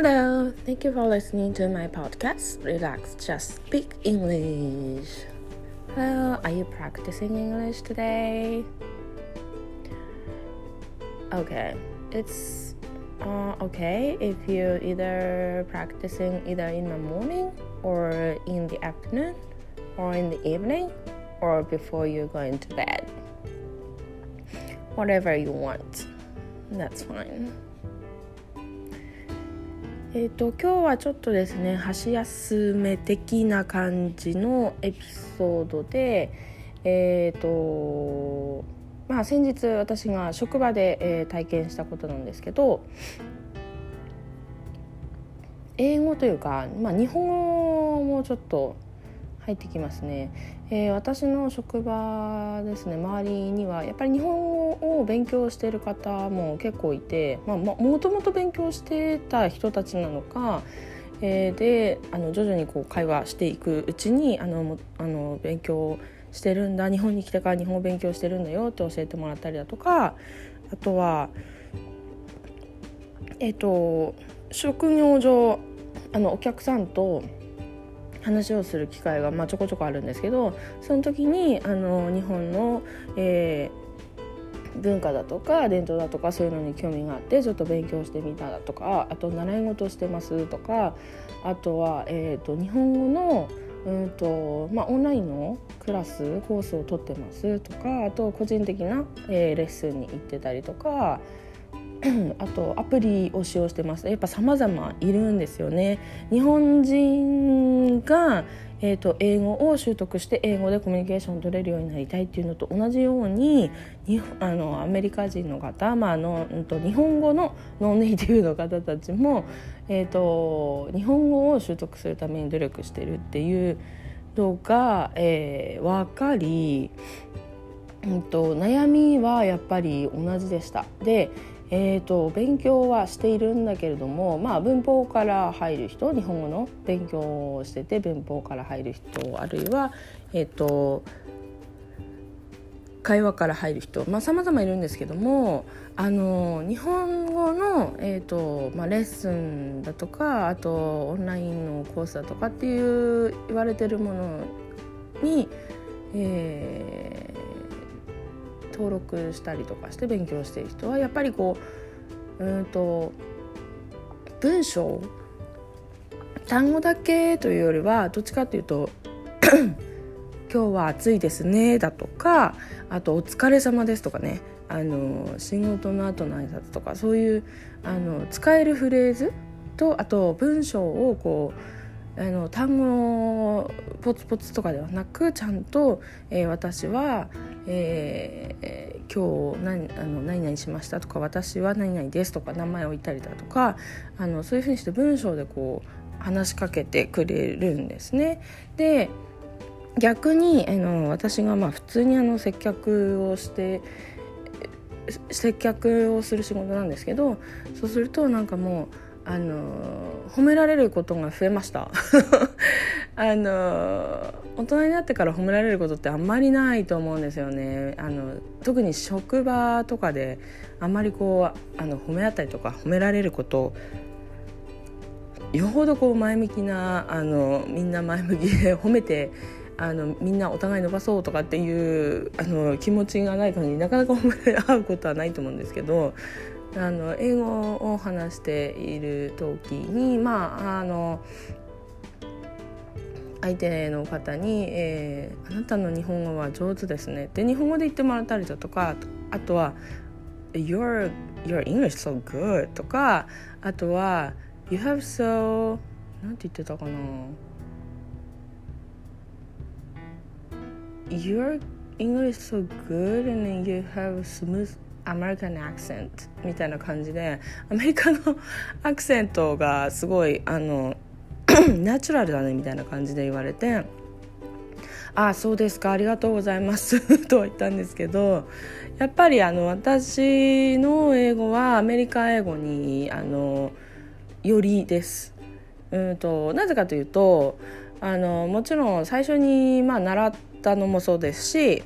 Hello, thank you for listening to my podcast, Relax Just Speak English. Hello, are you practicing English today? Okay, it's okay if you either practicing either in the morning or in the afternoon or in the evening or before you're going to bed. Whatever you want, that's fine.今日はちょっとですね、箸休め的な感じのエピソードで、先日私が職場で、体験したことなんですけど、英語というか、日本語もちょっと入ってきますね。私の職場ですね、周りにはやっぱり日本語を勉強している方も結構いて、もともと勉強してた人たちなのか、で徐々にこう会話していくうちに勉強してるんだ、日本に来てから日本語勉強してるんだよって教えてもらったりだとか、あとは職業上お客さんと話をする機会が、ちょこちょこあるんですけど、その時に日本の、文化だとか伝統だとかそういうのに興味があってちょっと勉強してみただとか、あと習い事してますとか、あとは、日本語のオンラインのクラスコースを取ってますとか、あと個人的な、レッスンに行ってたりとか、あとアプリを使用してます。やっぱ様々いるんですよね。日本人が、英語を習得して英語でコミュニケーション取れるようになりたいっていうのと同じように、アメリカ人の方、日本語のノンネイティブの方たちも、日本語を習得するために努力してるっていうのが、分かり、悩みはやっぱり同じでした。で勉強はしているんだけれども、文法から入る人、日本語の勉強をしてて文法から入る人、あるいは、会話から入る人、様々いるんですけども、日本語の、レッスンだとか、あとオンラインのコースだとかっていう言われてるものに、登録したりとかして勉強している人はやっぱり文章、単語だけというよりはどっちかというと今日は暑いですねだとか、あとお疲れ様ですとかね、仕事の後の挨拶とか、そういう使えるフレーズと、あと文章を単語をポツポツとかではなく、ちゃんと、私は、今日何々しましたとか、私は何々ですとか、名前を言ったりだとか、そういうふうにして文章で話しかけてくれるんですね。で逆に私が普通に接客をする仕事なんですけど、そうすると褒められることが増えました大人になってから褒められることってあんまりないと思うんですよね。特に職場とかであんまり褒め合ったりとか褒められること、よほど前向きなみんな前向きで褒めてみんなお互い伸ばそうとかっていう気持ちがない限りなかなか褒め合うことはないと思うんですけど、英語を話している時に、相手の方に、あなたの日本語は上手ですねって日本語で言ってもらったりだとか、あとは Your English so good とか、あとは You have so なんて言ってたかな、 Your English so good and you have smoothアメリカンアクセントみたいな感じで、アメリカのアクセントがすごいナチュラルだねみたいな感じで言われて、あ、そうですか、ありがとうございますとは言ったんですけど、やっぱり私の英語はアメリカ英語によりです。なぜかというともちろん最初に習ったのもそうですし、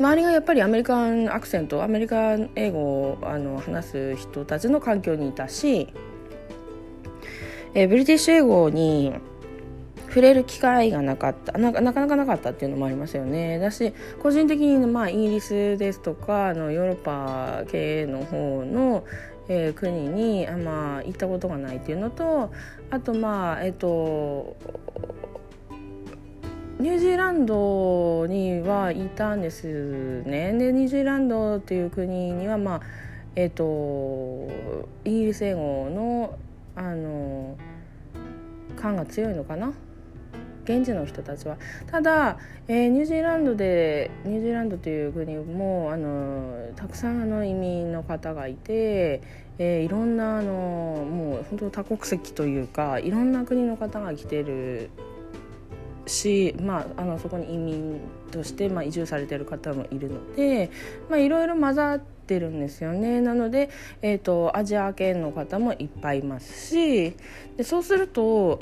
周りがやっぱりアメリカンアクセント、アメリカン英語を話す人たちの環境にいたし、ブリティッシュ英語に触れる機会がなかった、なかなかなかったっていうのもありますよね。だし個人的に、イギリスですとかヨーロッパ系の方の、国に、行ったことがないっていうのと、あとニュージーランドにはいたんですね。でニュージーランドっていう国には、イギリス英語の感が強いのかな、現地の人たちは。ただ、ニュージーランドという国もたくさん移民の方がいて、いろんなもう本当多国籍というか、いろんな国の方が来てるし、そこに移民として、移住されている方もいるので、いろいろ混ざってるんですよね。なので、アジア圏の方もいっぱいいますし、でそうすると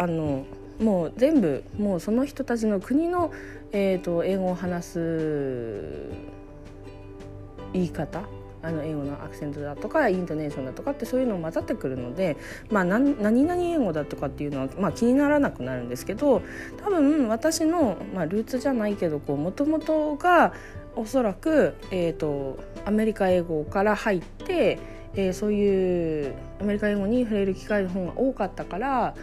もう全部もうその人たちの国の、英語を話す言い方、英語のアクセントだとかイントネーションだとかってそういうの混ざってくるので、何々英語だとかっていうのは、気にならなくなるんですけど、多分私の、ルーツじゃないけどもともとがおそらく、アメリカ英語から入って、そういうアメリカ英語に触れる機会の方が多かったから、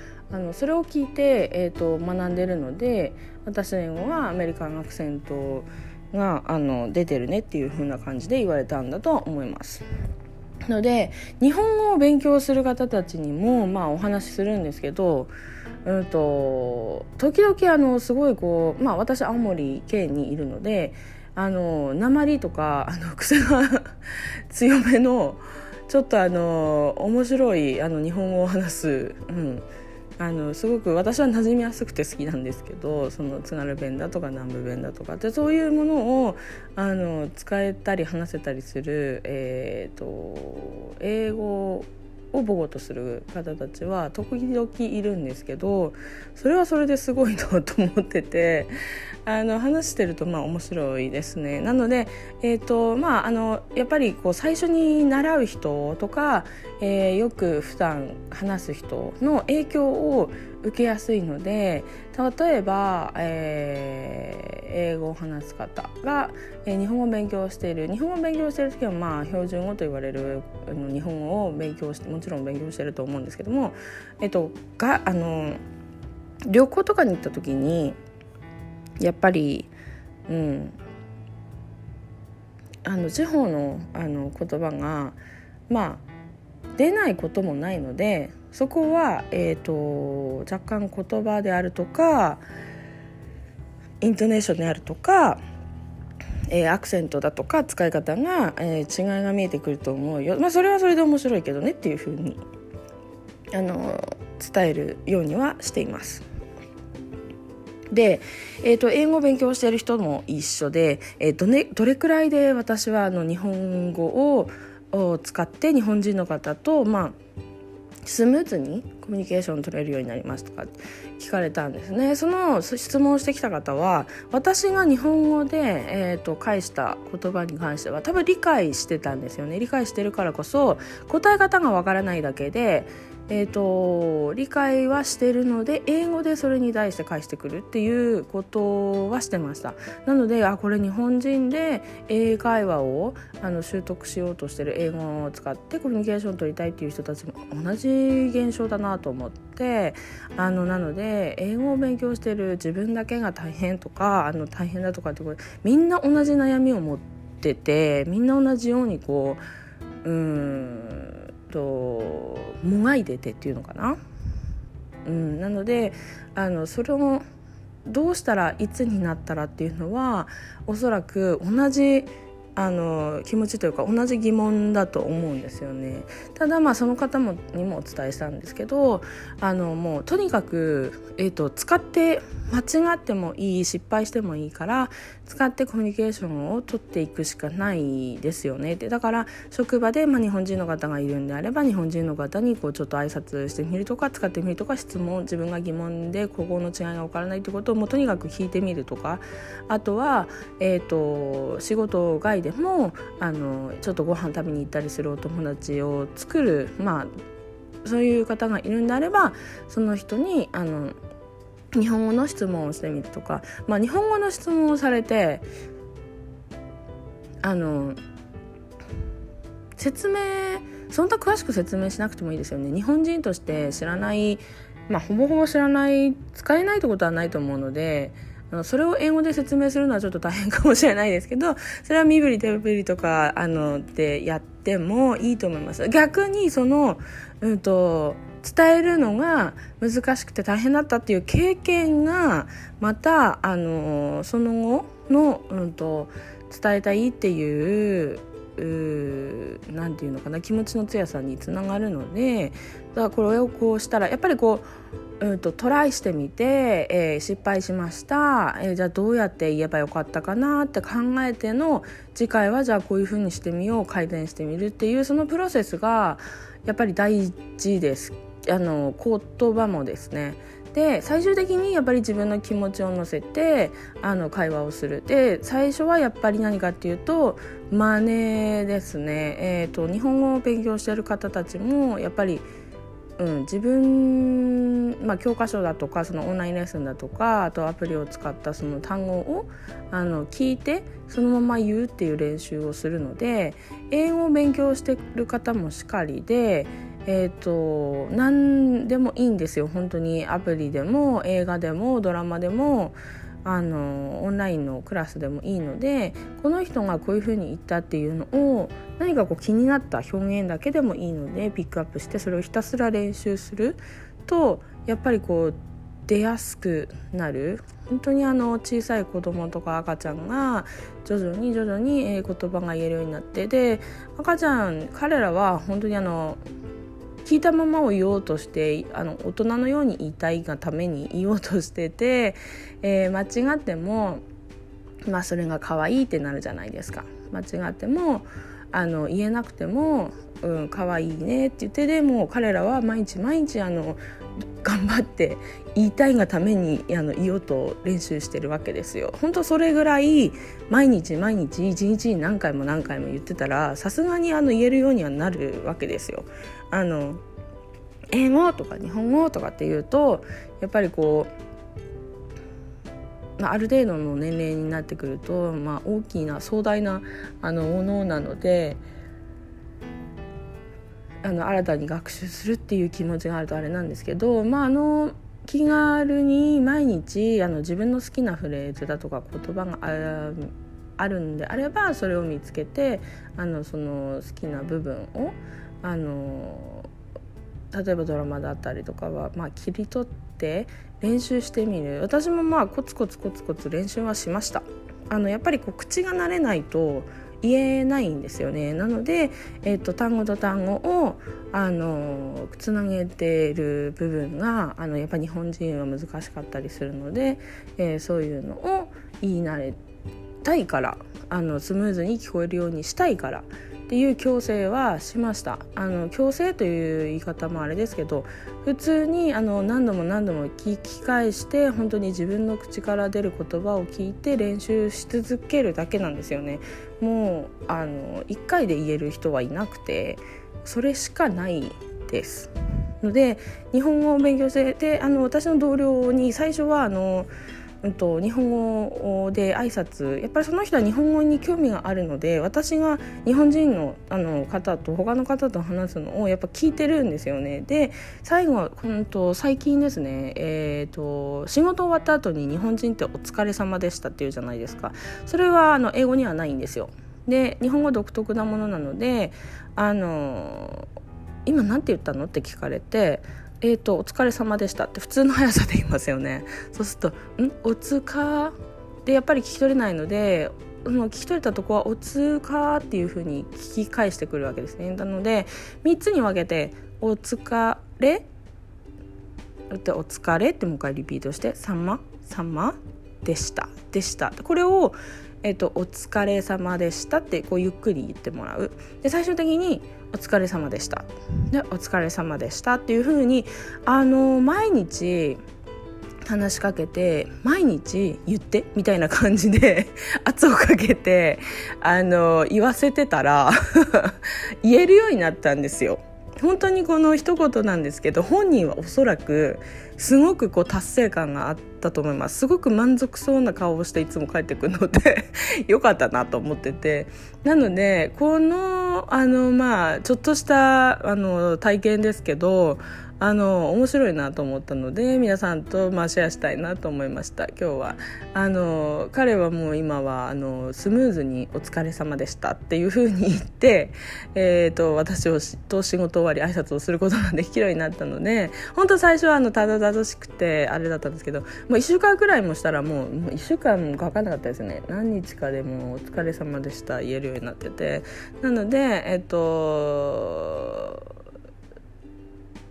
それを聞いて、学んでるので、私の英語はアメリカンアクセントが出てるねっていう風な感じで言われたんだと思います。ので日本語を勉強する方たちにも、お話しするんですけど、時々すごい私青森県にいるので、訛りとか癖が強めのちょっと面白い日本語を話す、すごく私は馴染みやすくて好きなんですけど、その津軽弁だとか南部弁だとかってそういうものを使えたり話せたりする、英語を母語とする方たちは時々いるんですけど、それはそれですごいなと思ってて、話してると面白いですね。なので、やっぱり最初に習う人とか、よく普段話す人の影響を受けやすいので、例えば、英語を話す方が、日本語を勉強している時は、標準語と言われる日本語をもちろん勉強していると思うんですけども、旅行とかに行った時にやっぱり、地方の、言葉が、出ないこともないので、そこは、若干言葉であるとかイントネーションであるとか、アクセントだとか使い方が、違いが見えてくると思うよ、それはそれで面白いけどねっていうふうに伝えるようにはしています。で、英語を勉強している人も一緒で、どれくらいで私は日本語を使って日本人の方とスムーズにコミュニケーション取れるようになりますとか聞かれたんですね。その質問してきた方は、私が日本語で、返した言葉に関しては多分理解してたんですよね。理解してるからこそ答え方がわからないだけで、理解はしてるので英語でそれに対して返してくるっていうことはしてました。なのでこれ日本人で英会話を習得しようとしてる、英語を使ってコミュニケーション取りたいっていう人たちも同じ現象だなと思って、なので英語を勉強してる自分だけが大変とか大変だとかって、これみんな同じ悩みを持ってて、みんな同じようにもがいててっていうのかな、なのでそれをどうしたらいつになったらっていうのは、おそらく同じ気持ちというか同じ疑問だと思うんですよね。ただその方にもお伝えしたんですけど、もうとにかく、使って間違ってもいい、失敗してもいいから使ってコミュニケーションを取っていくしかないですよね。でだから職場で、日本人の方がいるんであれば日本人の方にちょっと挨拶してみるとか使ってみるとか、質問、自分が疑問で口語の違いが分からないということをもうとにかく聞いてみるとか、あとは、仕事外でもちょっとご飯食べに行ったりするお友達を作る、そういう方がいるんであればその人に日本語の質問をしてみるとか、日本語の質問をされて説明そんな詳しく説明しなくてもいいですよね。日本人として知らない、ほぼほぼ知らない使えないってことはないと思うので、それを英語で説明するのはちょっと大変かもしれないですけど、それは身振り手振りとかってやってもいいと思います。逆に伝えるのが難しくて大変だったっていう経験がまたその後の、伝えたいっていうなんていうのかな、気持ちの強さにつながるので、だからこれをこうしたらやっぱりトライしてみて、失敗しました、じゃあどうやって言えばよかったかなって考えての、次回はじゃあこういう風にしてみよう、改善してみるっていう、そのプロセスがやっぱり大事です。言葉もですね。で最終的にやっぱり自分の気持ちを乗せて会話をする。で最初はやっぱり何かっていうと真似ですね。日本語を勉強している方たちもやっぱり、自分、教科書だとかそのオンラインレッスンだとか、あとアプリを使ったその単語を聞いてそのまま言うっていう練習をするので、英語を勉強してる方もしかりで、何でもいいんですよ本当に。アプリでも映画でもドラマでもオンラインのクラスでもいいので、この人がこういう風に言ったっていうのを何か気になった表現だけでもいいのでピックアップしてそれをひたすら練習すると、やっぱり出やすくなる。本当に小さい子供とか赤ちゃんが徐々に言葉が言えるようになって、で彼らは本当に聞いたままを言おうとして、大人のように言いたいがために言おうとしてて、間違っても、それが可愛いってなるじゃないですか。間違っても言えなくても、可愛いねって言って、でも彼らは毎日頑張って言いたいがために言おうと練習してるわけですよ。本当それぐらい毎日一日に何回も言ってたら、さすがに言えるようにはなるわけですよ。英語とか日本語とかっていうとやっぱりある程度の年齢になってくると、大きな壮大なものなので、新たに学習するっていう気持ちがあるとあれなんですけど、気軽に毎日自分の好きなフレーズだとか言葉があるんであれば、それを見つけてその好きな部分を例えばドラマだったりとかは、切り取って練習してみる。私もコツコツ練習はしました。やっぱり口が慣れないと言えないんですよね。なので、単語と単語をつなげている部分がやっぱり日本人は難しかったりするので、そういうのを言い慣れたいから、スムーズに聞こえるようにしたいからっていう強制はしました。強制という言い方もあれですけど、普通に何度も聞き返して本当に自分の口から出る言葉を聞いて練習し続けるだけなんですよね。もう1回で言える人はいなくて、それしかないですので、日本語を勉強してて、私の同僚に最初は日本語で挨拶、やっぱりその人は日本語に興味があるので、私が日本人の、方と他の方と話すのをやっぱ聞いてるんですよね。で最後は最近ですね、仕事終わった後に日本人ってお疲れ様でしたっていうじゃないですか。それは英語にはないんですよ。で日本語独特なものなので、今なんて言ったのって聞かれて、お疲れ様でしたって普通の速さで言いますよね。そうするとおつかでやっぱり聞き取れないので、聞き取れたとこはおつかっていう風に聞き返してくるわけですね。なので3つに分けて、おつかれって、お疲れってもう一回リピートして、さまでしたでした。これを、お疲れ様でしたってこうゆっくり言ってもらう。で最終的にお疲れ様でした。でお疲れ様でしたっていう風に毎日話しかけて毎日言ってみたいな感じで圧をかけて言わせてたら言えるようになったんですよ。本当にこの一言なんですけど本人はおそらくすごくこう達成感があったと思います。すごく満足そうな顔をしていつも帰ってくるので良かったなと思ってて、なのでこの、ちょっとした体験ですけど面白いなと思ったので皆さんと、シェアしたいなと思いました。今日は彼はもう今はスムーズにお疲れ様でしたっていう風に言って、私と仕事終わり挨拶をすることができるようになったので、本当最初はただただしくてあれだったんですけど、もう1週間くらいもしたらもう1週間かかんなかったですね。何日かでもお疲れ様でした言えるようになってて、なので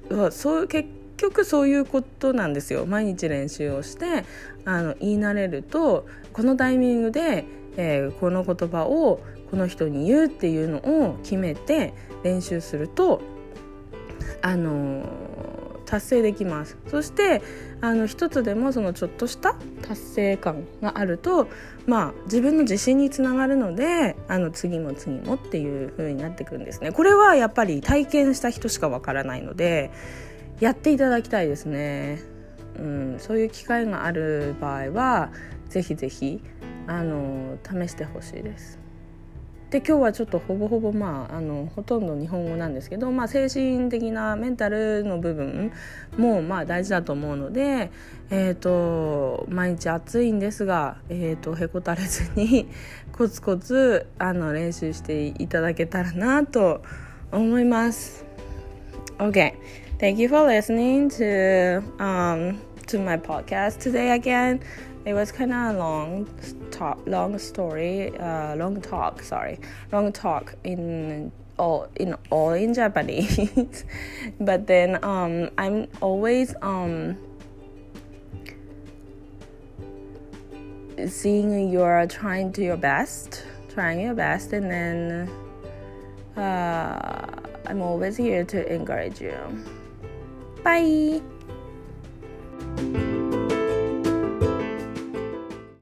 結局そういうことなんですよ。毎日練習をして言い慣れるとこのタイミングで、この言葉をこの人に言うっていうのを決めて練習すると達成できます。そして一つでもそのちょっとした達成感があると、自分の自信につながるので次も次もっていう風になってくるんですね。これはやっぱり体験した人しかわからないのでやっていただきたいですね、そういう機会がある場合はぜひぜひ試してほしいです。で今日はちょっとほぼ、ほとんど日本語なんですけど、精神的なメンタルの部分も大事だと思うので、毎日暑いんですが、へこたれずにコツコツ練習していただけたらなと思います。 OK, thank you for listening to my podcast today again.It was kind of a long talk in Japanese. But then I'm always seeing you're trying your best, and then I'm always here to encourage you. Bye.